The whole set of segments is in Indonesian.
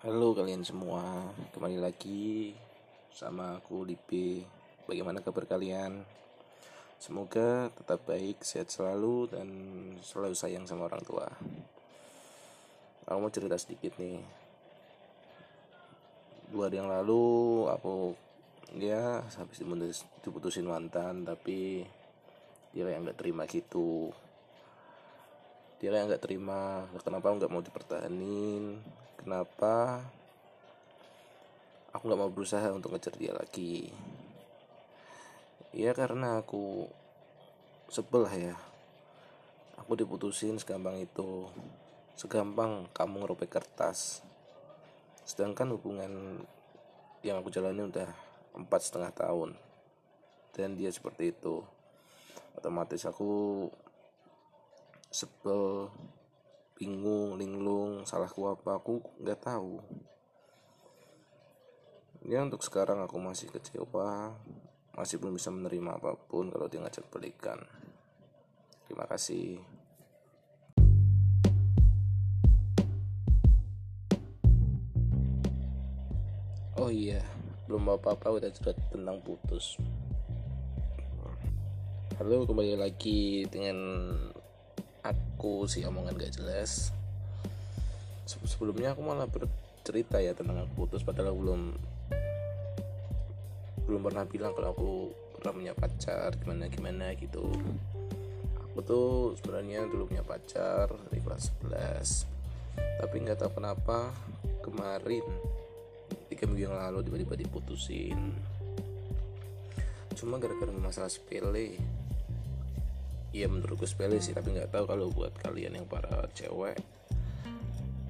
Halo kalian semua, kembali lagi sama aku Dipe. Bagaimana kabar kalian? Semoga tetap baik, sehat selalu, dan selalu sayang sama orang tua. Aku mau cerita sedikit nih. 2 hari yang lalu aku habis diputusin mantan, tapi dia kayak nggak terima gitu. Dia kayak nggak terima, kenapa nggak mau dipertahanin, kenapa aku nggak mau berusaha untuk ngejar dia lagi. Ya karena aku sebel lah ya. Aku diputusin segampang itu, segampang kamu ngerobek kertas. Sedangkan hubungan yang aku jalani udah 4,5 tahun dan dia seperti itu. Otomatis aku sebel, bingung, linglung, salahku apa, aku gak tahu. Ya untuk sekarang aku masih kecewa, masih belum bisa menerima apapun kalau dia ngajak balikan. Terima kasih. Oh iya, belum apa-apa udah cerita tentang putus. Halo, kembali lagi dengan aku si omongan gak jelas. Sebelumnya aku malah bercerita ya tentang aku putus, padahal aku belum pernah bilang kalau aku pernah punya pacar gimana gitu. Aku tuh sebenarnya dulu punya pacar dari kelas 11, tapi nggak tahu kenapa kemarin 3 minggu yang lalu tiba-tiba diputusin, cuma gara-gara masalah sepele. Ya menurutku sepele sih, tapi nggak tahu kalau buat kalian yang para cewek.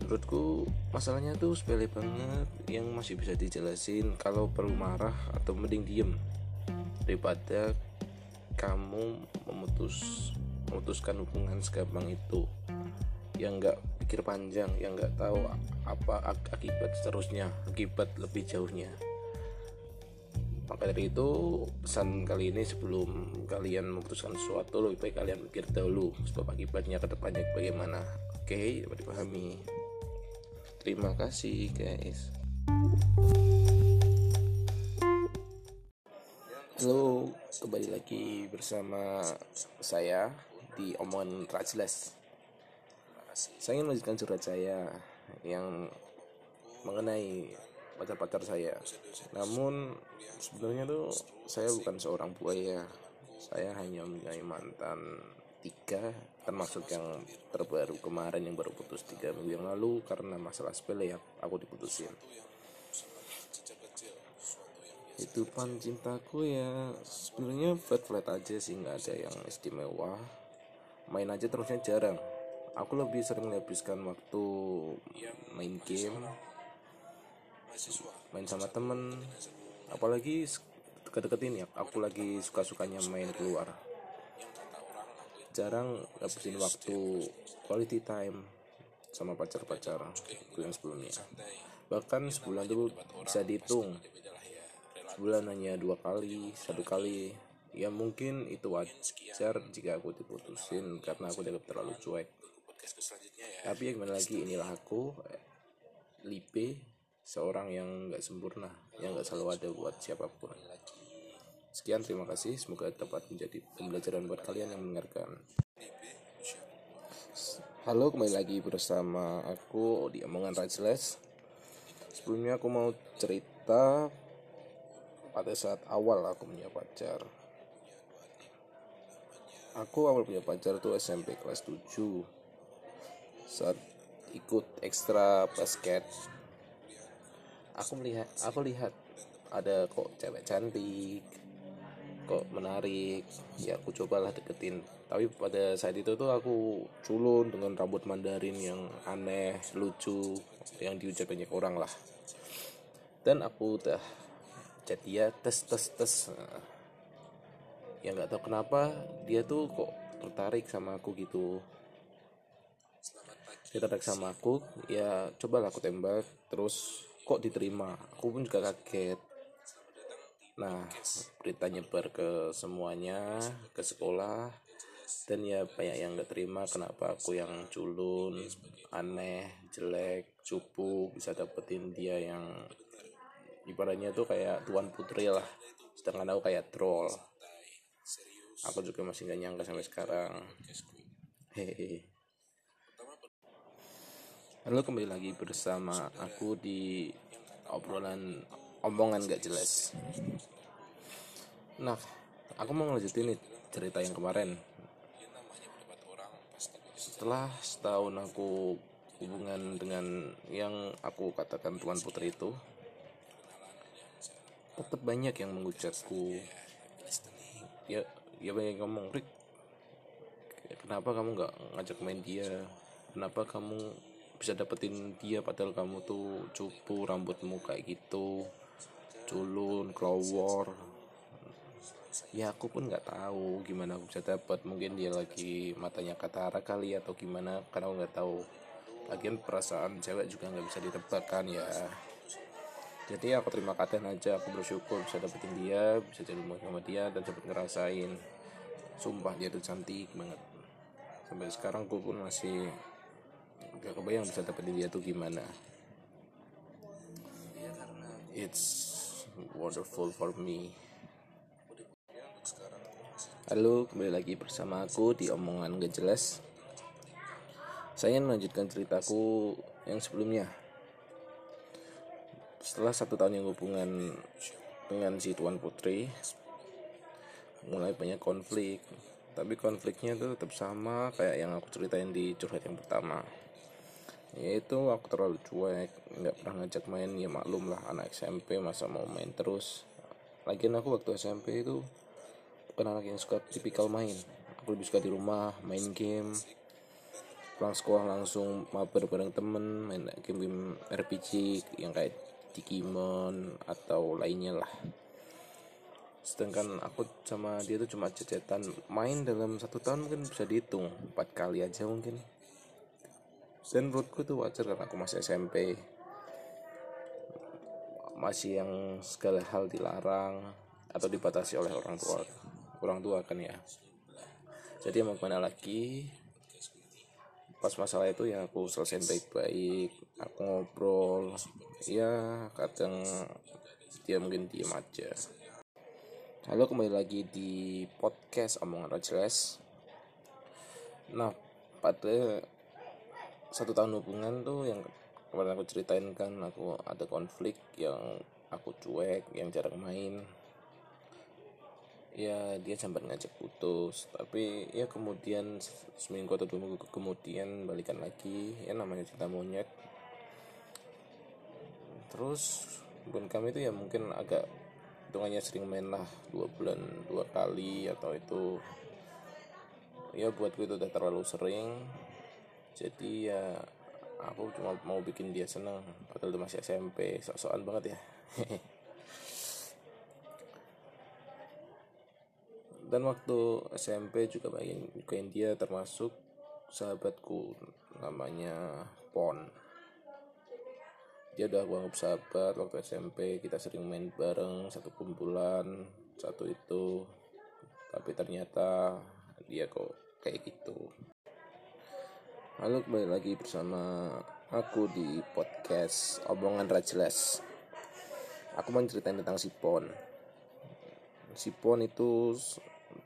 Menurutku masalahnya tuh sepele banget, yang masih bisa dijelasin. Kalau perlu marah atau mending diem daripada kamu memutuskan hubungan segampang itu, yang nggak pikir panjang, yang nggak tahu apa akibat seterusnya, akibat lebih jauhnya. Maka dari itu, pesan kali ini, sebelum kalian memutuskan sesuatu, lebih baik kalian pikir dahulu sebab akibatnya ke depannya bagaimana. Oke, dapat dipahami. Terima kasih guys. Halo, kembali lagi bersama saya di Omongan Tak Jelas. Saya ingin melanjutkan curhat saya yang mengenai pacar-pacar saya. Namun sebenarnya tuh saya bukan seorang buaya. Saya hanya mempunyai mantan 3, termasuk yang terbaru kemarin yang baru putus 3 minggu yang lalu karena masalah sepele ya aku diputusin. Hidupan cintaku ya sebenarnya flat-flat aja sih, nggak ada yang istimewa. Main aja terusnya jarang. Aku lebih sering menghabiskan waktu main game, main sama temen. Apalagi deket-deketin ya, aku lagi suka-sukanya main keluar. Jarang ngabisin waktu quality time sama pacar-pacar yang sebelumnya. Bahkan sebulan itu bisa dihitung, sebulan hanya 2 kali, 1 kali. Ya mungkin itu wajar jika aku diputusin karena aku dianggap terlalu cuek. Tapi ya gimana lagi, inilah aku Lipe, seorang yang gak sempurna, yang gak selalu ada buat siapapun. Sekian, terima kasih. Semoga dapat menjadi pembelajaran buat kalian yang mendengarkan. Halo, kembali lagi bersama aku di Omongan Tak Jelas. Sebelumnya aku mau cerita pada saat awal aku punya pacar. Aku awal punya pacar tuh SMP kelas 7, saat ikut ekstra basket. Aku lihat ada kok cewek cantik, kok menarik, ya aku cobalah deketin. Tapi pada saat itu tuh aku culun dengan rambut Mandarin yang aneh, lucu, yang diujar banyak orang lah. Dan aku udah jadi ya tes. Ya nggak tahu kenapa dia tuh kok tertarik sama aku gitu. Dia tertarik sama aku, ya cobalah aku tembak, terus kok diterima. Aku pun juga kaget. Nah, berita nyebar ke semuanya, ke sekolah. Dan ya banyak yang gak terima kenapa aku yang culun, aneh, jelek, cupu bisa dapetin dia yang ibaratnya tuh kayak Tuan Putri lah, sedangkan aku kayak troll. Aku juga masih gak nyangka sampai sekarang. Hehehe. Halo, kembali lagi bersama aku di obrolan omongan gak jelas. Nah, aku mau ngelanjutin nih cerita yang kemarin. Setelah setahun aku hubungan dengan yang aku katakan Tuan Putri itu, tetap banyak yang mengucapku, ya banyak yang ngomong, Rik, kenapa kamu gak ngajak main dia? Kenapa kamu bisa dapetin dia padahal kamu tuh cupu, rambutmu kayak gitu, culun, kelowor. Ya aku pun nggak tahu gimana aku bisa dapat, mungkin dia lagi matanya katarak kali atau gimana, karena aku nggak tahu. Lagian perasaan cewek juga nggak bisa ditebakkan ya. Jadi aku terima katen aja, aku bersyukur bisa dapetin dia, bisa jadi sama dia dan sempat ngerasain. Sumpah dia tuh cantik banget. Sampai sekarang aku pun masih nggak kebayang bisa dapetin dia tuh gimana. It's wonderful for me. Halo, kembali lagi bersama aku di omongan gak jelas. Saya ingin melanjutkan ceritaku yang sebelumnya. Setelah 1 tahun yang hubungan dengan si Tuan Putri, mulai banyak konflik. Tapi konfliknya itu tetap sama kayak yang aku ceritain di curhat yang pertama, yaitu aku terlalu cuek, gak pernah ngajak main. Ya maklum lah, anak SMP masa mau main terus. Lagian aku waktu SMP itu bukan anak yang suka tipikal main. Aku lebih suka di rumah, main game. Pulang sekolah langsung mabar bareng temen, main game RPG yang kayak Digimon atau lainnya lah. Sedangkan aku sama dia tuh cuma cecetan. Main dalam 1 tahun mungkin bisa dihitung 4 kali aja mungkin. Dan menurutku tuh wajar karena aku masih SMP, masih yang segala hal dilarang atau dibatasi oleh orang tua kan ya. Jadi mau kemana lagi, pas masalah itu ya aku selesain baik-baik. Aku ngobrol, ya kadang dia mungkin diam aja. Halo, kembali lagi di podcast omongan jelas. Nah, pada 1 tahun hubungan tuh yang kemarin aku ceritain kan, aku ada konflik yang aku cuek, yang jarang main. Ya dia sempat ngajak putus, tapi ya kemudian seminggu atau 2 minggu kemudian balikan lagi. Ya namanya cinta monyet. Terus hubungan kami itu ya mungkin agak hitungannya sering main lah, 2 bulan 2 kali atau itu. Ya buatku itu udah terlalu sering. Jadi ya aku cuma mau bikin dia senang, padahal itu masih SMP, sok-sokan banget ya. Dan waktu SMP juga main dia, termasuk sahabatku namanya Pon. Dia udah aku anggap sahabat waktu SMP, kita sering main bareng, satu kumpulan, satu itu. Tapi ternyata dia kok kayak gitu. Halo, kembali lagi bersama aku di podcast Obongan Rajeles. Aku mau ceritain tentang Sipon. Sipon itu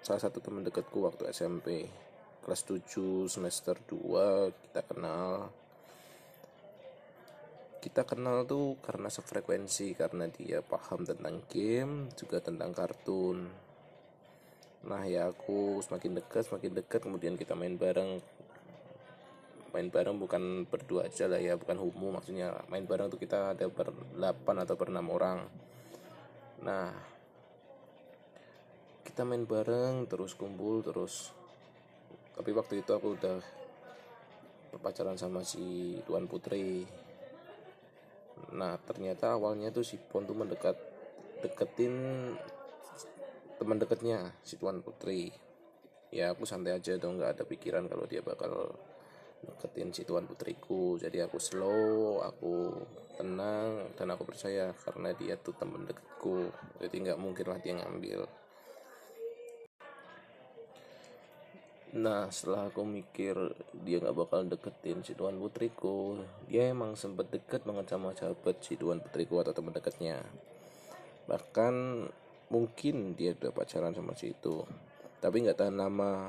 salah satu teman dekatku waktu SMP. Kelas 7 semester 2 kita kenal tuh karena sefrekuensi, karena dia paham tentang game, juga tentang kartun. Nah ya aku semakin dekat, kemudian kita main bareng bukan berdua aja lah ya, bukan homo maksudnya. Main bareng tuh kita ada 8 atau 6 orang. Nah kita main bareng terus, kumpul terus. Tapi waktu itu aku udah berpacaran sama si Tuan Putri. Nah ternyata awalnya tuh si Pon tuh deketin teman dekatnya si Tuan Putri. Ya aku santai aja dong, nggak ada pikiran kalau dia bakal deketin si Tuan Putriku. Jadi aku slow, aku tenang, dan aku percaya karena dia tuh teman dekatku. Jadi nggak mungkin lah dia ngambil. Nah, setelah aku mikir dia gak bakal deketin si Tuan Putriku. Dia emang sempet deket banget sama sahabat si Tuan Putriku atau teman dekatnya. Bahkan mungkin dia udah pacaran sama si itu, tapi gak tahan lama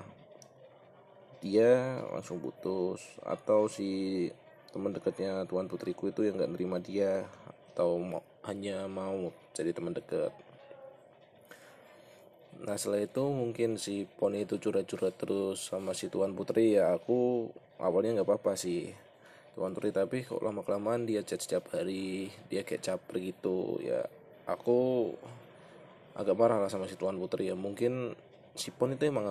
dia langsung putus. Atau si teman dekatnya Tuan Putriku itu yang gak nerima dia, atau hanya mau jadi teman dekat. Nah, setelah itu mungkin si Pon itu curhat-curhat terus sama si Tuan Putri. Ya, aku awalnya gak apa-apa sih Tuan Putri, tapi kok lama-kelamaan dia chat setiap hari, dia kayak caper gitu. Ya, aku agak marah lah sama si Tuan Putri. Ya, mungkin si Pon itu emang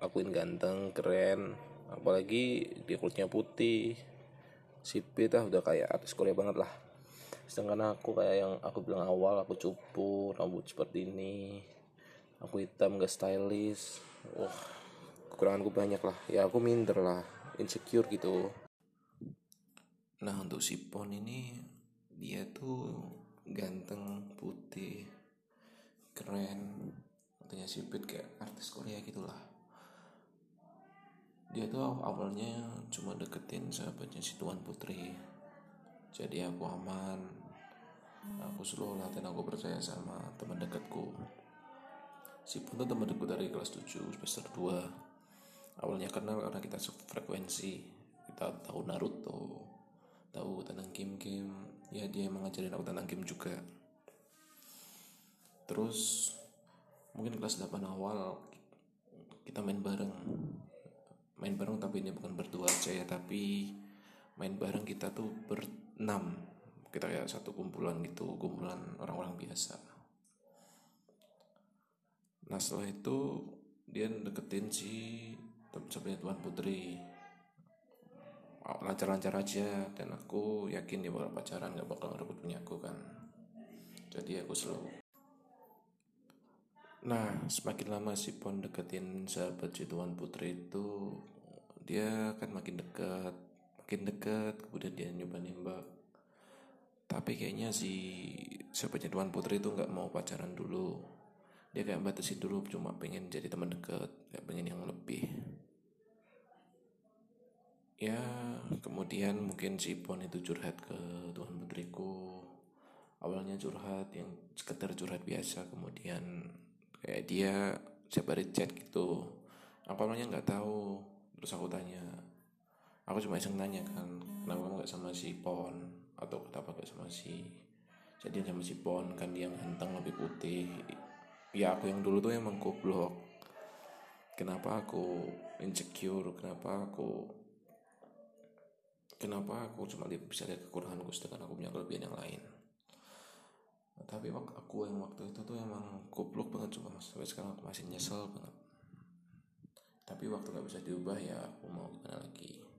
akuin ganteng, keren, apalagi dia kulitnya putih, sipit lah, udah kayak artis Korea banget lah. Sedangkan aku kayak yang aku bilang awal, aku cupu, rambut seperti ini, aku hitam, gak stylish. Kekuranganku banyak lah. Ya, aku minder lah, insecure gitu. Nah, untuk si Pon ini, dia tuh ganteng, putih, keren, katanya sipit kayak artis Korea gitulah. Dia tuh awalnya cuma deketin sahabatnya si Tuan Putri. Jadi aku aman, aku slow lah, dan aku percaya sama teman dekatku. Sipon tuh teman dekatku dari kelas 7 semester 2. Awalnya kenal karena kita sefrekuensi, kita tahu Naruto, tahu tentang game-game. Ya, dia emang ngajarin aku tentang game juga. Terus mungkin kelas 8 awal kita main bareng, tapi ini bukan berdua aja ya, tapi main bareng kita tuh berenam. Kita kayak satu kumpulan gitu, kumpulan orang-orang biasa. Nah, setelah itu dia deketin si teman-temannya Tuan Putri, lancar-lancar aja, dan aku yakin dia bakal pacaran, gak bakal ngerebut punya aku kan. Jadi aku slow. Nah, semakin lama si Pon deketin sahabat si Tuan Putri itu, dia kan makin dekat, kemudian dia nyoba-nembak. Tapi kayaknya si sahabatnya Tuan Putri itu gak mau pacaran dulu. Dia kayak batasin dulu, cuma pengen jadi teman dekat, gak pengen yang lebih. Ya, kemudian mungkin si Pon itu curhat ke Tuan Putriku. Awalnya curhat yang sekedar curhat biasa, kemudian kayak dia setiap hari chat gitu. Aku awalnya gak tahu, terus aku tanya. Aku cuma iseng nanya kan, kenapa kamu gak sama si Pon, atau kenapa gak sama si jadian sama si Pon, kan dia ganteng, lebih putih. Ya, aku yang dulu tuh emang goblok. Kenapa aku insecure, kenapa aku cuma bisa lihat kekuranganku, sedangkan aku punya kelebihan yang lain. Tapi aku yang waktu itu tuh emang goblok banget, cuma sampai sekarang aku masih nyesel banget. Tapi waktu gak bisa diubah, ya aku mau gimana lagi.